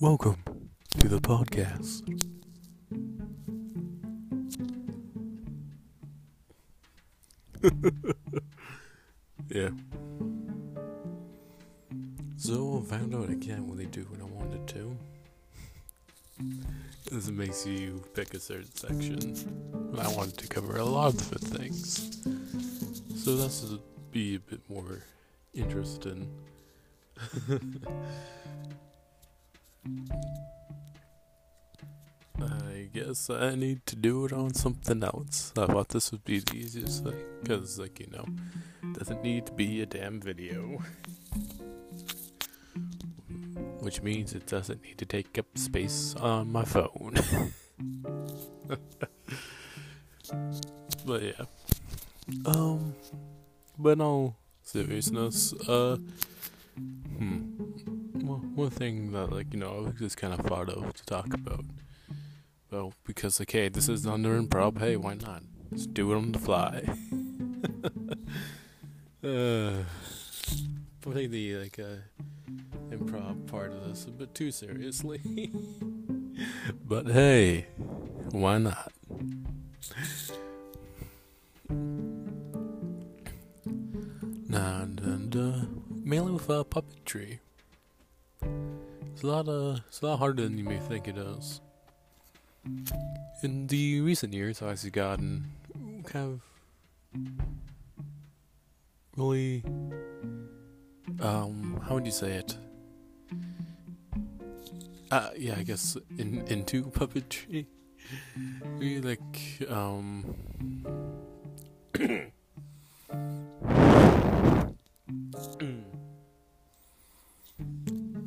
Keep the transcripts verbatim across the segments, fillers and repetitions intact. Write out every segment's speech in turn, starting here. Welcome to the podcast. Yeah. So I found out I can't really do what I wanted to. This makes you pick a certain section. And I wanted to cover a lot of different things. So that's to be a bit more interesting. I guess I need to do it on something else. I thought this would be the easiest thing, because, like, you know, it doesn't need to be a damn video. Which means it doesn't need to take up space on my phone. But yeah. Um, but in all seriousness, uh, hmm. One thing that, like, you know, I just kind of thought of to talk about. Well, because, like, hey, this is under improv, hey, why not? Just do it on the fly. uh, I think the, like, uh, improv part of this a bit too seriously. But, hey, why not? Nah, and, uh, mainly with, uh, puppetry. It's a lot, uh, it's a lot harder than you may think it is. In the recent years, I've actually gotten kind of really, um, how would you say it? Uh, yeah, I guess in, into puppetry. Really, like, um,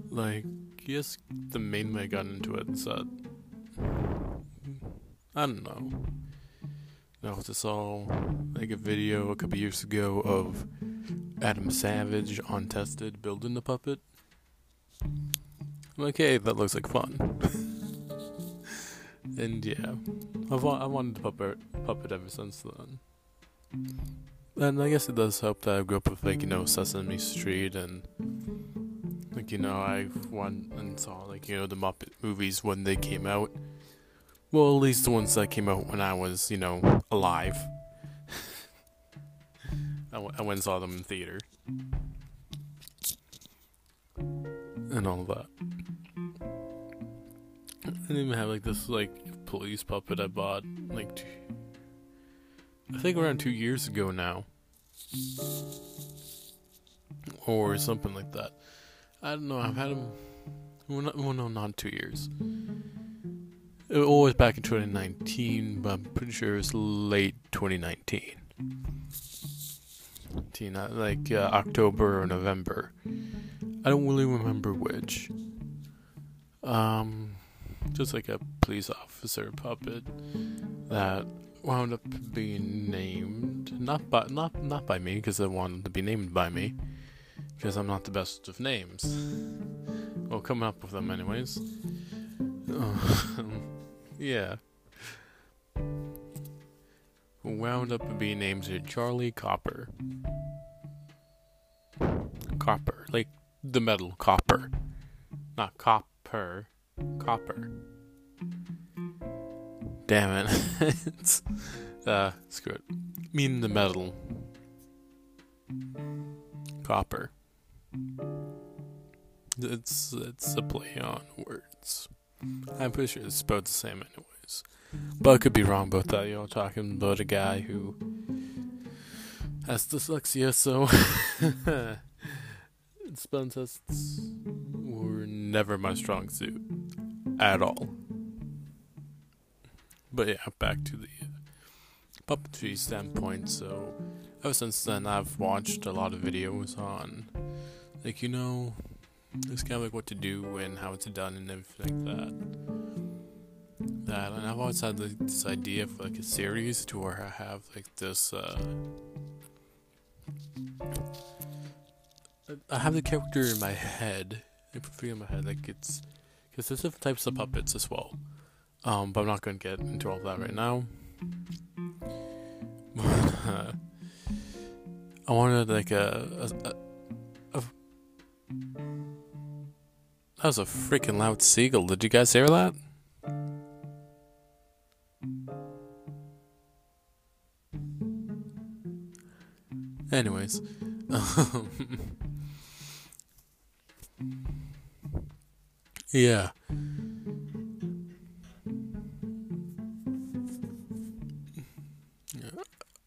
like, yes, the main way I got into it is that, I don't know, I also saw, like, a video a couple years ago of Adam Savage on Tested building the puppet. I'm like, hey, that looks like fun. And yeah, I've wa- I wanted to puppet, puppet ever since then. And I guess it does help that I grew up with, like, you know, Sesame Street and... Like, you know, I went and saw, like, you know, the Muppet movies when they came out. Well, at least the ones that came out when I was, you know, alive. I, w- I went and saw them in theater. And all of that. I didn't even have, like, this, like, police puppet I bought, like, two, I think around two years ago now. Or something like that. I don't know, I've had him, well, not, well no, not two years. It was back in twenty nineteen, but I'm pretty sure it was late twenty nineteen. Not like uh, October or November. I don't really remember which. Um, just like a police officer puppet that wound up being named, not by, not, not by me, because I wanted to be named by me. Because I'm not the best of names. Well, come up with them anyways. Um, yeah. Wound up being named Charlie Copper. Copper. Like, the metal copper. Not copper. Copper. Damn it. It's, uh, screw it. Mean the metal. Copper. It's it's a play on words. I'm pretty sure it's about the same anyways. But I could be wrong about that. You're talking about a guy who has dyslexia, so spell tests were never my strong suit at all. But yeah, back to the uh, puppetry standpoint, so ever since then I've watched a lot of videos on, like, you know, it's kind of like what to do and how it's done and everything like that. That, and I've always had, like, this idea for, like, a series to where I have, like, this, uh... I have the character in my head. I put three in my head, like, it's... Because there's different types of puppets as well. Um, but I'm not going to get into all that right now. But, uh... I wanted, like, a... a, a That was a freaking loud seagull. Did you guys hear that? Anyways. Yeah.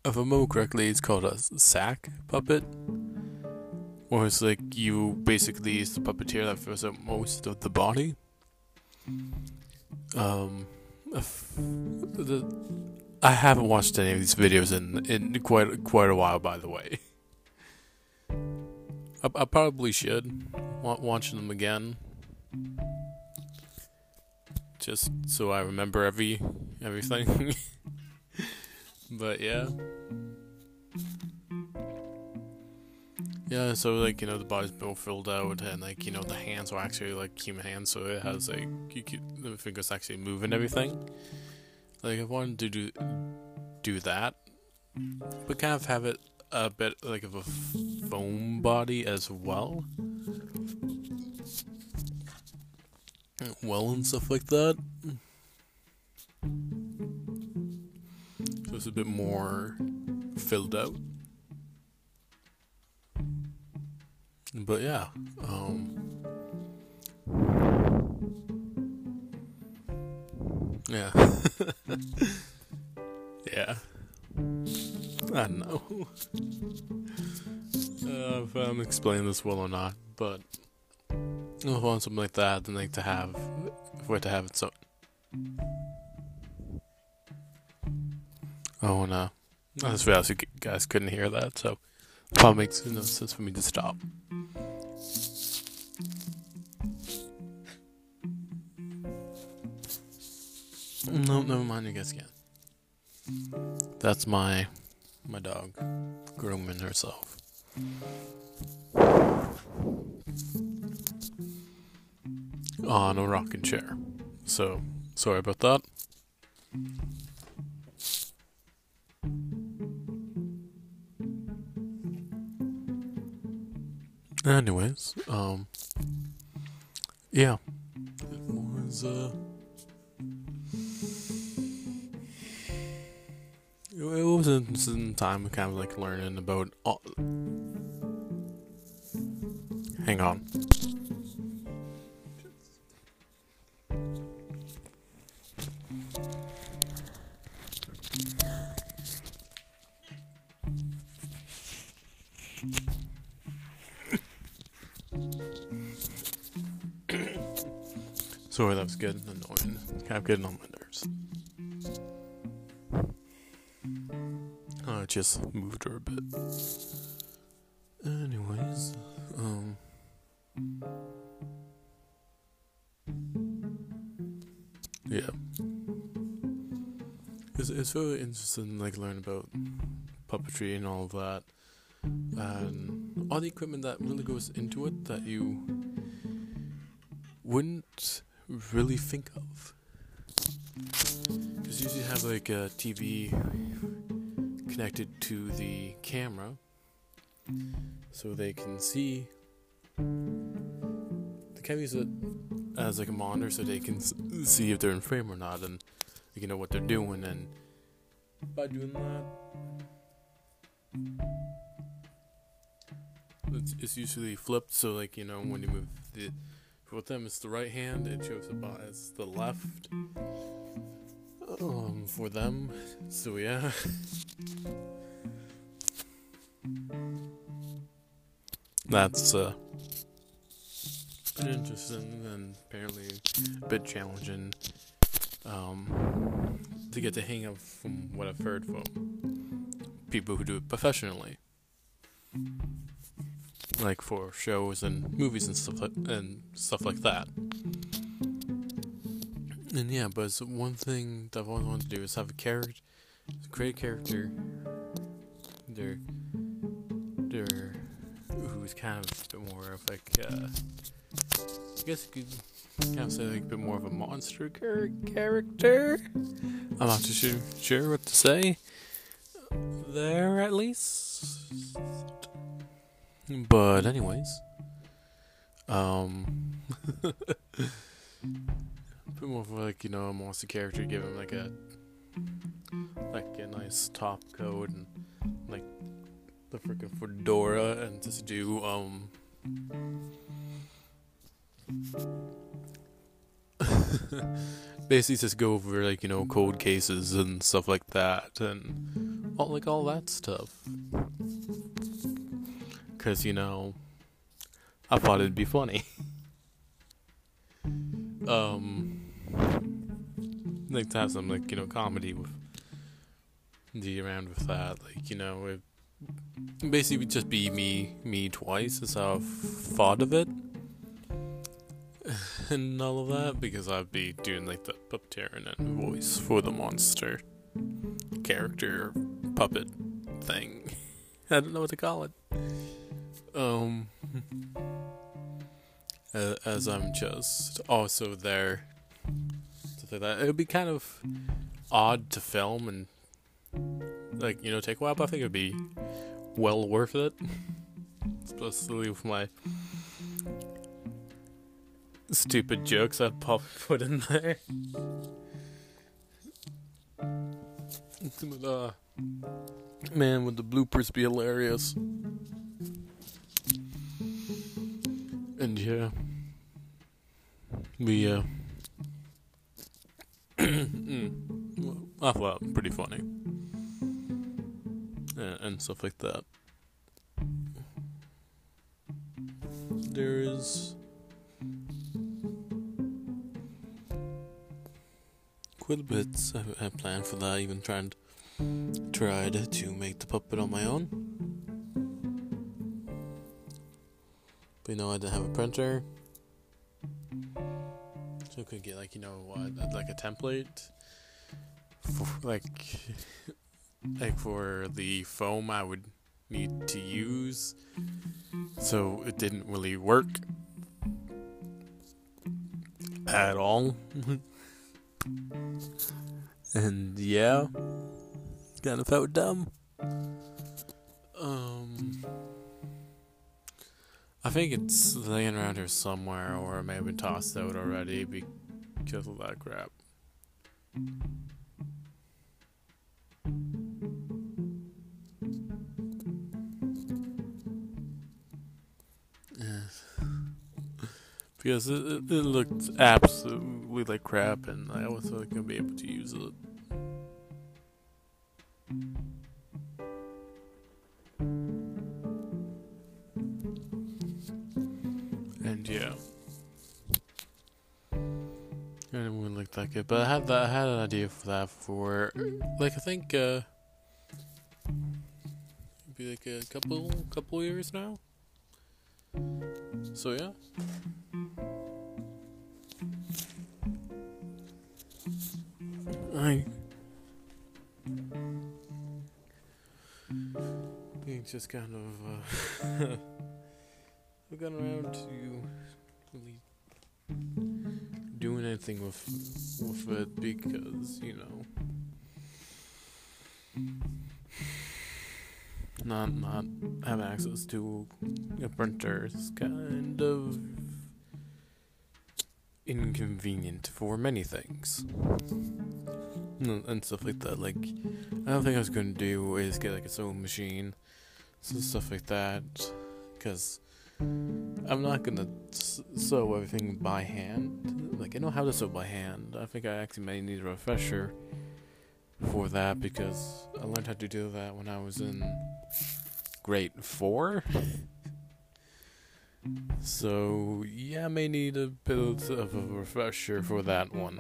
If I remember correctly, it's called a sack puppet. Or it's like you basically is the puppeteer that fills up most of the body. Um, the, I haven't watched any of these videos in, in quite quite a while, by the way. I, I probably should watching them again, just so I remember every everything. But yeah. Yeah, so, like, you know, the body's all filled out, and, like, you know, the hands are actually, like, human hands, so it has, like, you keep, the fingers actually move and everything. Like, I wanted to do do that, but kind of have it a bit, like, of a foam body as well. Well, and stuff like that. So it's a bit more filled out. But yeah, um, yeah, yeah, I don't know uh, if I'm explaining this well or not, but I want something like that, then like to have, for it to have its own, oh no, I just realized you guys couldn't hear that, so it probably makes no sense for me to stop. No, never mind, I guess again. That's my my dog grooming herself. On a rocking chair. So, sorry about that. Anyways, um, yeah, it was, uh, it was an interesting time kind of, like, learning about, all... hang on, sorry, that was good and annoying. Kind of getting on my nerves. Oh, I just moved her a bit. Anyways, um, yeah, it's it's really interesting, like learn about puppetry and all of that, and all the equipment that really goes into it that you wouldn't really think of, because usually you have like a T V connected to the camera so they can see, they can use it as like a monitor so they can see if they're in frame or not, and you know what they're doing, and by doing that it's, it's usually flipped, so like, you know, when you move the with them it's the right hand, it shows about as the left um for them, so yeah. That's uh been interesting and apparently a bit challenging um to get the hang of, from what I've heard from people who do it professionally, like for shows and movies and stuff like, and stuff like that. And yeah, but it's one thing that I've always wanted to do is have a character, create a character, they're, they're, who's kind of a bit more of like, uh, I guess you could kind of say like a bit more of a monster char- character, I'm not too sure what to say there at least. But anyways, Um, put more of like, you know, a monster character, give him like a, like a nice top coat and like the freaking fedora, and just do, um, basically just go over like, you know, cold cases and stuff like that, and all like all that stuff. Cause you know, I thought it'd be funny. um, like to have some like, you know, comedy with the around with that, like, you know, it basically would just be me, me twice is how I've thought of it. And all of that, because I'd be doing like the puppetarian voice for the monster character puppet thing. I don't know what to call it. Um, as I'm just also there, stuff like that. It would be kind of odd to film and like, you know, take a while, but I think it would be well worth it, especially with my stupid jokes I'd probably put in there. But, uh, man, would the bloopers be hilarious? And yeah, we uh, I thought it was pretty funny and, and stuff like that. There is quite a bit I, I planned for that. I even tried tried to make the puppet on my own. But, you know, I didn't have a printer, so I could get, like, you know, uh, like a template, for, like, like for the foam I would need to use, so it didn't really work at all. And, yeah, kind of felt dumb. Um... I think it's laying around here somewhere, or it may have been tossed out already because of that crap. Yeah. Because it, it, it looked absolutely like crap, and I wasn't really going to be able to use it. Like it, but I had that. I had an idea for that for, like, I think, uh, it'd be like a couple, couple years now. So yeah. I think just kind of uh, I've gotten around to really doing anything with with it, because, you know, not not having access to a printer is kind of inconvenient for many things and stuff like that. Like, I don't think I was going to do is get like a sewing machine, so stuff like that, because I'm not gonna s- sew everything by hand. Like, I know how to sew by hand. I think I actually may need a refresher for that, because I learned how to do that when I was in grade four. So yeah, I may need a bit of a refresher for that one.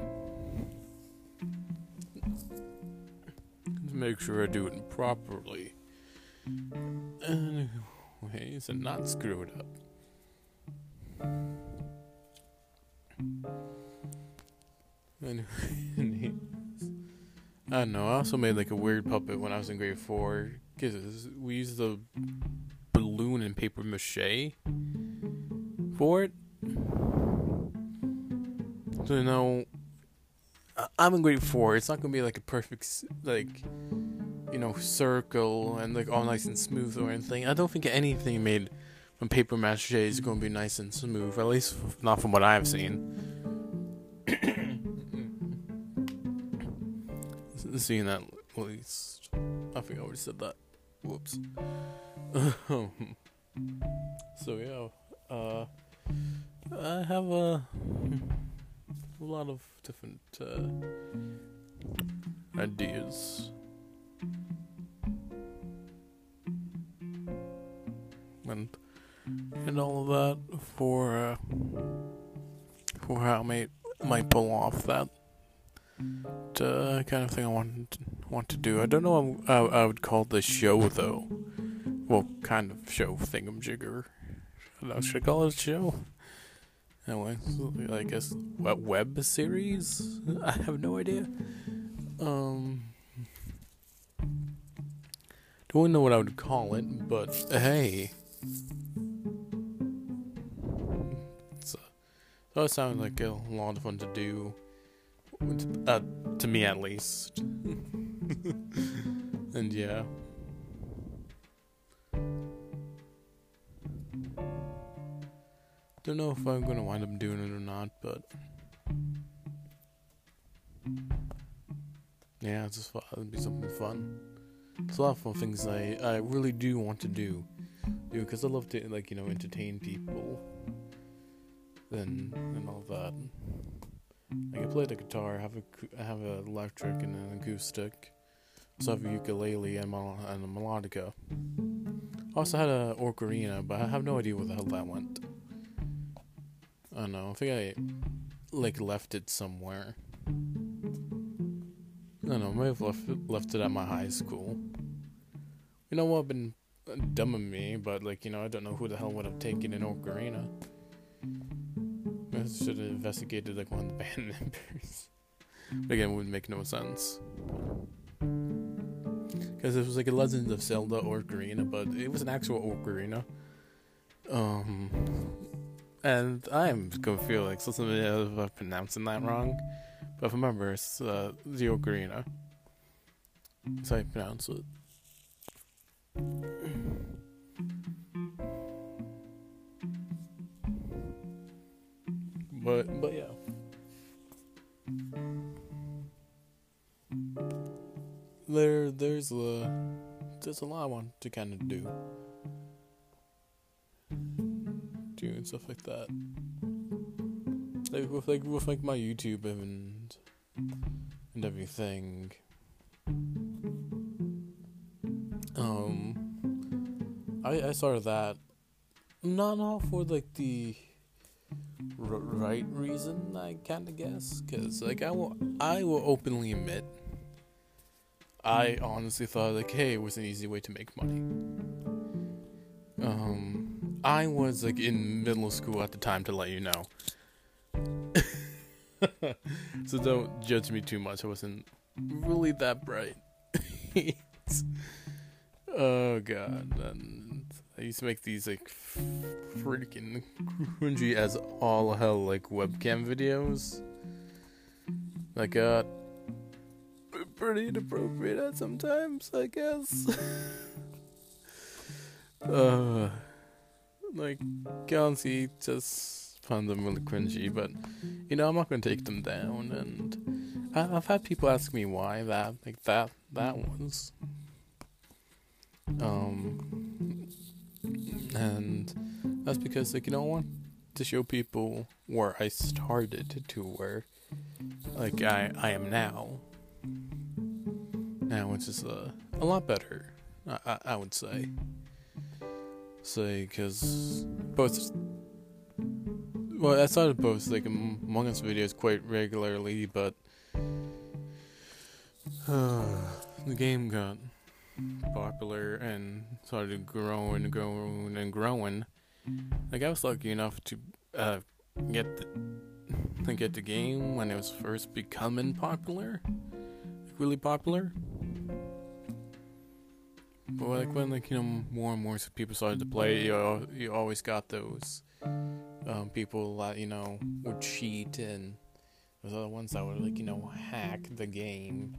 To make sure I do it properly. Anyway. Ways and not screw it up. Anyways, I don't know. I also made like a weird puppet when I was in grade four, because we used the balloon and paper mache for it. So, you know, I'm in grade four. It's not gonna be like a perfect, like, you know, circle and like all nice and smooth or anything. I don't think anything made and paper mache is going to be nice and smooth, at least not from what I've seen. Seeing that, at least. I think I already said that. Whoops. So, yeah. Uh, I have a, a lot of different uh, ideas. And, and all of that for uh, for how I might, might pull off that uh, kind of thing I want want to do. I don't know what I, I would call this show though. Well, kind of show thingamjigger. Should I call it a show? Anyway, I guess what web series? I have no idea. Um, don't know what I would call it, but hey. So, so it sounds like a lot of fun to do, uh, to me at least. And yeah, don't know if I'm gonna wind up doing it or not, but yeah, it's just fun. It'll be something fun. It's a lot of fun things I I really do want to do. Because I love to, like, you know, entertain people and, and all that. I can play the guitar, have a, have an electric and an acoustic, also have a ukulele and, mel- and a melodica. I also had an ocarina, but I have no idea where the hell that went. I don't know, I think I, like, left it somewhere. I don't know, I may have left it, left it at my high school. You know what, I've been... dumb of me, but, like, you know, I don't know who the hell would have taken an ocarina. I should have investigated, like, one of the band members. But again, it would make no sense. Because it was, like, a Legend of Zelda ocarina, but it was an actual ocarina. Um, and I'm gonna feel like something if I'm pronouncing that wrong. But if I remember, it's uh, the ocarina. That's how you pronounce it. But, but yeah. There, there's a, there's a lot I want to kind of do. Do and stuff like that. Like with, like, with, like, my YouTube and, and everything. Um, I, I started that, not all for, like, the... right reason, I kind of guess, because, like, I will I will openly admit I honestly thought, like, hey, it was an easy way to make money. um I was, like, in middle school at the time, to let you know. So don't judge me too much. I wasn't really that bright. Oh god. And I used to make these, like, freaking cringy as all hell, like, webcam videos. Like, uh, pretty inappropriate at sometimes, I guess. uh, like, honestly, just found them really cringy, but, you know, I'm not gonna take them down, and I- I've had people ask me why that, like, that, that one's, um, and... that's because, like, you know, I want to show people where I started to where, like, I, I am now. Now, which is uh, a lot better, I, I, I would say. Say, because both... well, I started both, like, Among Us videos quite regularly, but... Uh, the game got popular and started growing, growing, and growing. Like, I was lucky enough to uh, get the, to get the game when it was first becoming popular, like, really popular. But, like, when, like, you know, more and more people started to play, you you always got those um, people that, you know, would cheat, and those other ones that would, like, you know, hack the game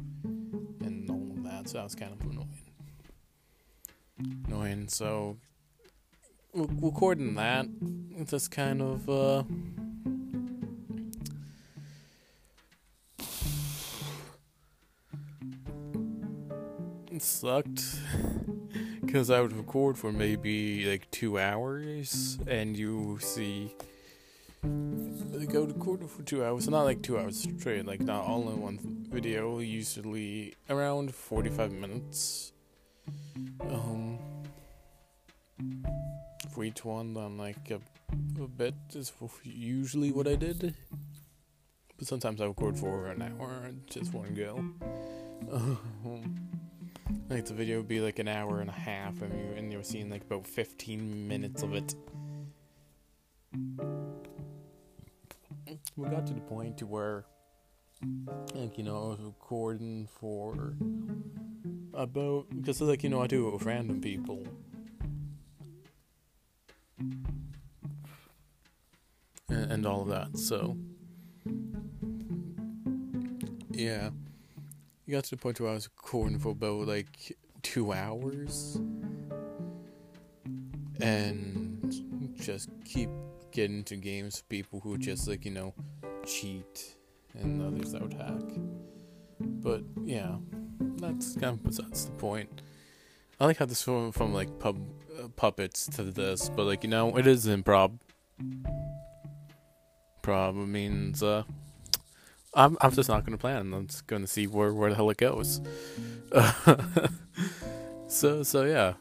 and all of that. So that was kind of annoying. Annoying. So. recording that, it's just kind of, uh... it sucked. Because I would record for maybe, like, two hours, and you see... Like, I would record for two hours, not like two hours straight, like, not all in one video, usually around forty-five minutes. Um... For each one, on like a, a bit is usually what I did, but sometimes I record for an hour and just one go. Um, like the video would be like an hour and a half, and you and you're seeing like about fifteen minutes of it. We got to the point to where, like, you know, I was recording for about, because like, you know, I do it with random people. And, and all of that, so yeah, you got to the point where I was recording for about like two hours, and just keep getting into games with people who just like, you know, cheat and others that would hack. But yeah, that's kind of that's the point. I like how this went from like pub uh, puppets to this, but like, you know, it is improv. Problem means uh, I'm I'm just not gonna plan. I'm just gonna see where, where the hell it goes. Uh, so so yeah,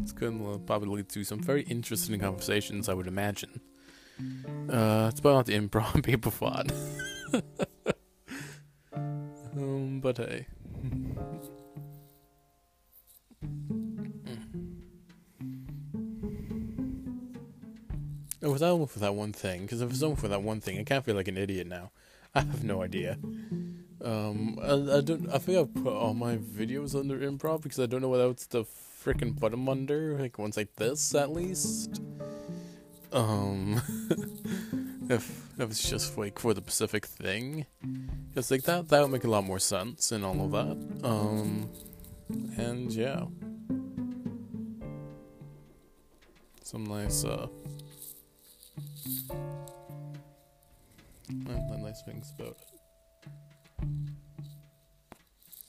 it's gonna probably lead to some very interesting conversations, I would imagine. Uh, it's probably not the improv people thought. um, but hey. It was only for that one thing, because if it was only for that one thing, I kind of feel like an idiot now. I have no idea. Um, I, I don't. I think I put all my videos under improv because I don't know what else to freaking put them under. Like ones like this, at least. Um, if if it's just like for the specific thing, just like that, that would make a lot more sense and all of that. Um, and yeah, some nice uh. The nice things about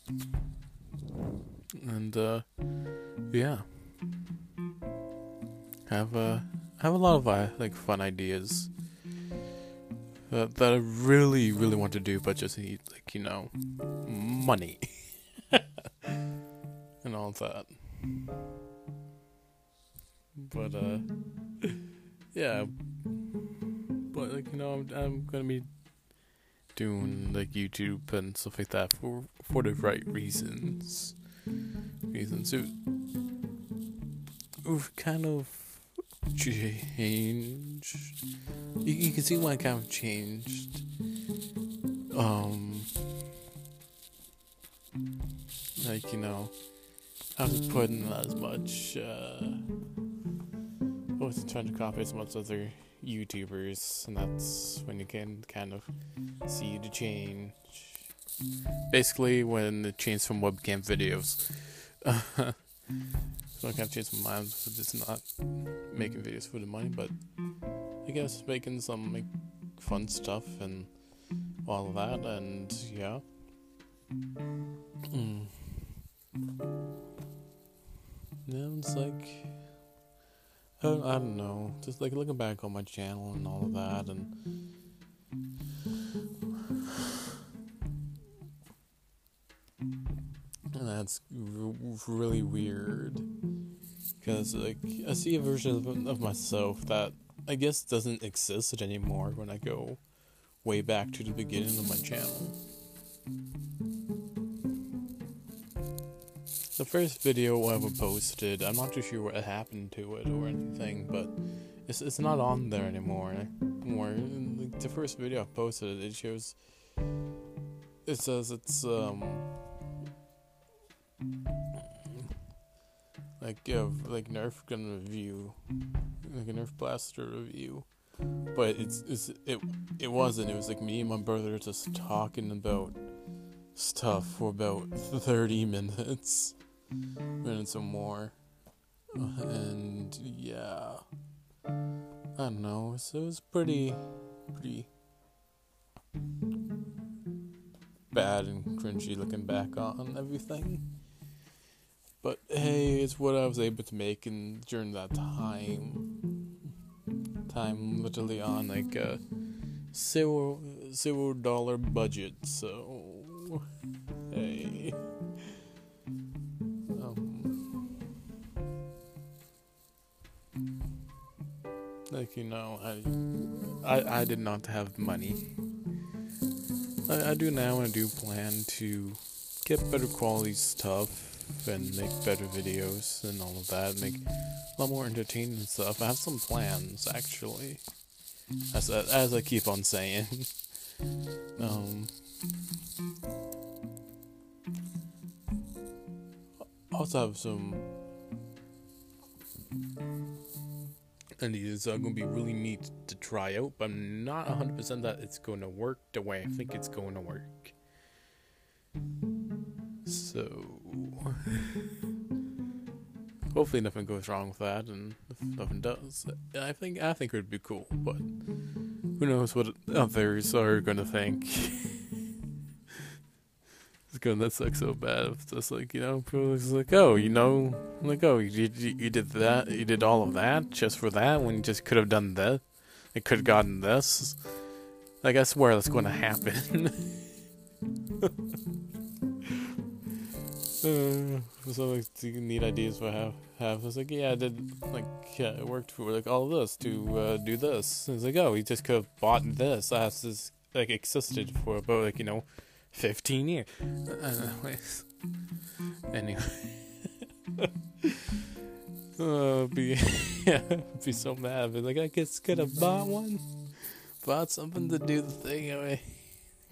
it. And uh yeah. Have uh have a lot of uh, like fun ideas that that I really, really want to do, but just need like, you know, money and all that. But uh yeah. But, like, you know, I'm, I'm gonna be doing, like, YouTube and stuff like that for for the right reasons. Reasons who, who've kind of changed. You, you can see why I kind of changed. Um, like, you know, I was putting as much, uh, I wasn't trying to copy as much other YouTubers, and that's when you can kind of see the change. Basically, when it changed from webcam videos. So I kind of changed my mind, so just not making videos for the money, but I guess making some like fun stuff and all of that, and yeah. Mm. Yeah, it's like, I don't, I don't know, just like looking back on my channel and all of that, and and that's r- really weird, because like I see a version of, of myself that I guess doesn't exist anymore when I go way back to the beginning of my channel. The first video I ever posted, I'm not too sure what happened to it or anything, but it's it's not on there anymore. More, like, the first video I posted, it shows, it says it's um like yeah, like Nerf gun review, like a Nerf blaster review, but it's it's it it wasn't. It was like me and my brother just talking about stuff for about thirty minutes. Minutes or more, and and yeah, I don't know, so it was pretty, pretty bad and cringy looking back on everything, but hey, it's what I was able to make in during that time, time literally on like a zero, zero dollar budget, so hey. Like, you know, I, I, I did not have money. I, I do now, and I do plan to get better quality stuff and make better videos and all of that. Make a lot more entertaining stuff. I have some plans, actually, as as I keep on saying. um. Also have some. And these are going to be really neat to try out, but I'm not one hundred percent that it's going to work the way I think it's going to work. So, hopefully nothing goes wrong with that, and if nothing does, I think I think it would be cool, but who knows what others are going to think. It's going to suck so bad. It's just like, you know, people are just like, oh, you know, like, oh, you, you, you did that, you did all of that just for that, when you just could have done that, it could have gotten this. Like, I swear that's going to happen. uh, so, like, neat ideas for how, have. I was like, yeah, I did, like, yeah, it worked for, like, all of this to uh, do this. And it's like, oh, you just could have bought this. That's just, like, existed for about, like, you know, Fifteen years. Anyways, anyway, uh, be yeah, be so mad. But like, I guess could have bought one, bought something to do the thing I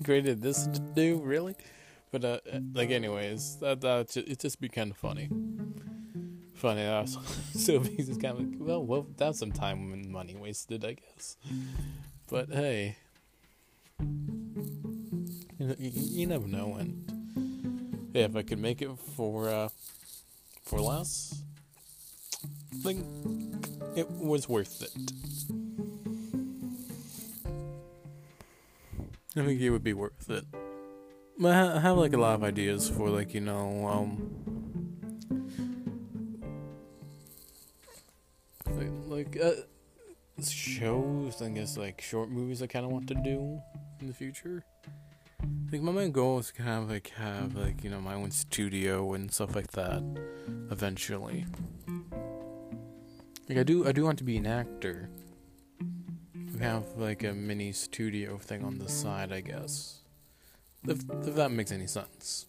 created this to do. Really, but uh, like, anyways, that that it just be kind of funny. Funny, uh, so, so he's just kind of like, well, well, that's some time and money wasted, I guess. But hey. You, you never know, and yeah, if I could make it for uh, for less, I think it was worth it. I think it would be worth it. But I have like a lot of ideas for, like, you know, um, like, like uh, shows. I guess like short movies I kind of want to do in the future. Like, my main goal is kind of, like, have, like, you know, my own studio and stuff like that, eventually. Like, I do, I do want to be an actor. We have, like, a mini studio thing on the side, I guess. If, if that makes any sense.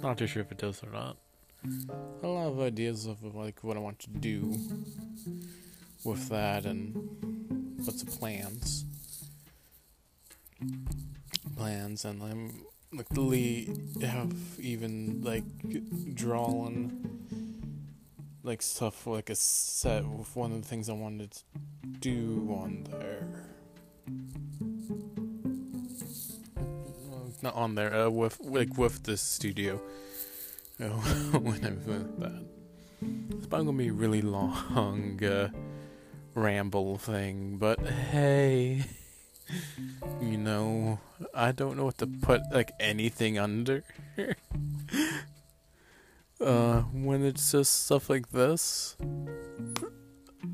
Not too sure if it does or not. A lot of ideas of, like, what I want to do with that and what's the plans. plans and I'm luckily have even like drawn like stuff for like a set with one of the things I wanted to do on there. Well, not on there, uh, with like with this studio. Oh, when I'm like that. It's probably gonna be a really long uh, ramble thing, but hey. You know, I don't know what to put, like, anything under. uh, when it's just stuff like this.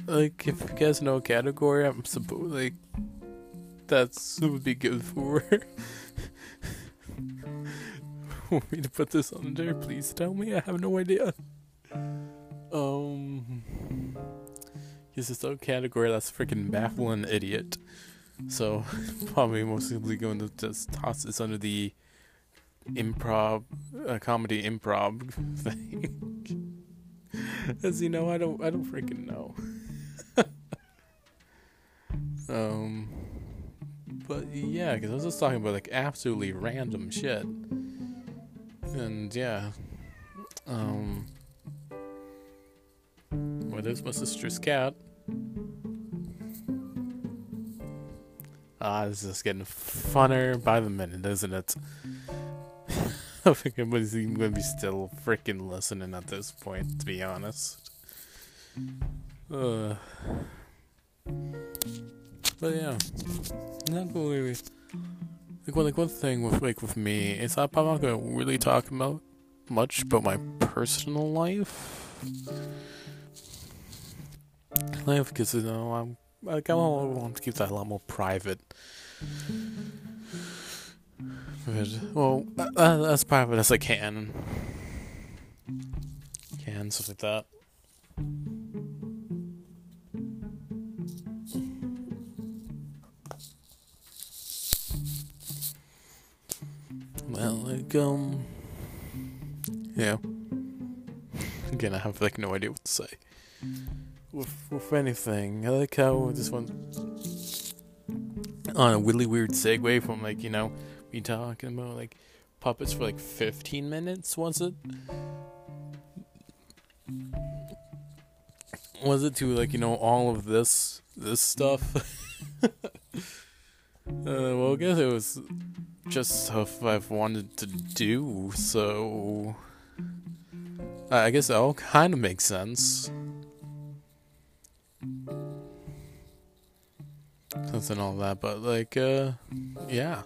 Like, if you guys know a category, I'm supposed, like, that's, it would be good for. Want me to put this under? Please tell me, I have no idea. Um, this is a category that's freaking baffling idiot. So, probably mostly going to just toss this under the improv, uh, comedy improv thing. As you know, I don't, I don't freaking know. um, but yeah, because I was just talking about like absolutely random shit, and yeah, um, well, there's my sister's cat. Ah, this is just getting funner by the minute, isn't it? I don't think anybody's even going to be still freaking listening at this point, to be honest. Uh, but yeah, not really. Like one, like one thing with like with me is I'm not gonna really talk about much about my personal life. Life, because you know I'm like I want to keep that a lot more private. But, well, uh, as private as I can. Can stuff like that. Well, like, um, yeah. Again, I have, like, no idea what to say. With, with anything, I like how this one, on a really weird segue from, like, you know, we talking about, like, puppets for, like, fifteen minutes, was it? Was it to, like, you know, all of this, this stuff? uh, well, I guess it was just stuff I've wanted to do, so I guess that all kind of makes sense. Something all that, but, like, uh, yeah.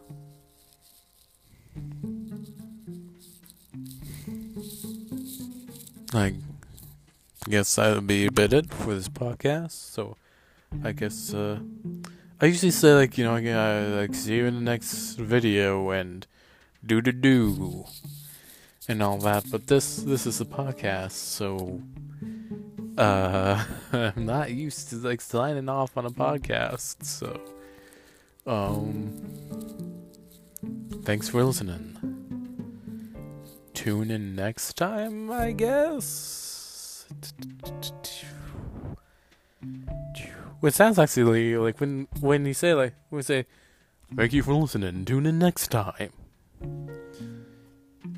I guess that'll be a bit it for this podcast. So, I guess, uh, I usually say, like, you know, I, like, see you in the next video and do do do and all that. But this, this is a podcast, so, uh, I'm not used to, like, signing off on a podcast. So, um, thanks for listening. Tune in next time, I guess. Which sounds actually like when when you say like we say, "Thank you for listening. Tune in next time."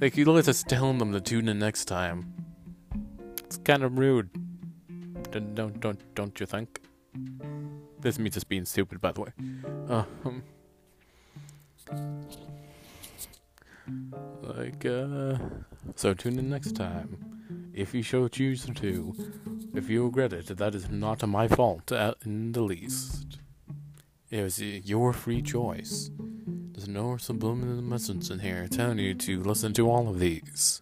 Like you always just telling them to tune in next time. It's kind of rude. Don't don't don't, don't you think? This is me just being stupid, by the way. Um. Like, uh, so tune in next time. If you so choose to, if you regret it, that is not my fault in the least. It was your free choice. There's no subliminal message in here telling you to listen to all of these.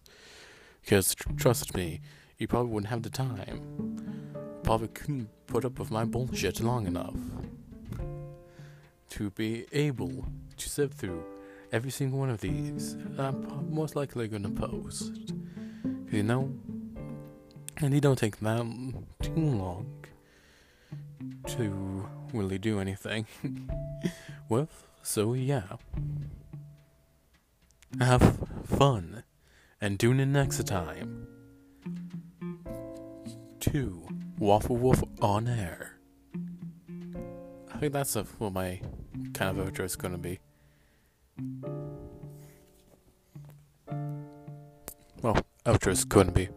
Because, tr- trust me, you probably wouldn't have the time. Probably couldn't put up with my bullshit long enough to be able to sift through every single one of these. I'm most likely gonna post, you know, and it don't take that too long to really do anything with. So yeah, have fun and tune in next time to Waffle Wolf on air. I think that's what my kind of outro is gonna be. Well, outros couldn't be.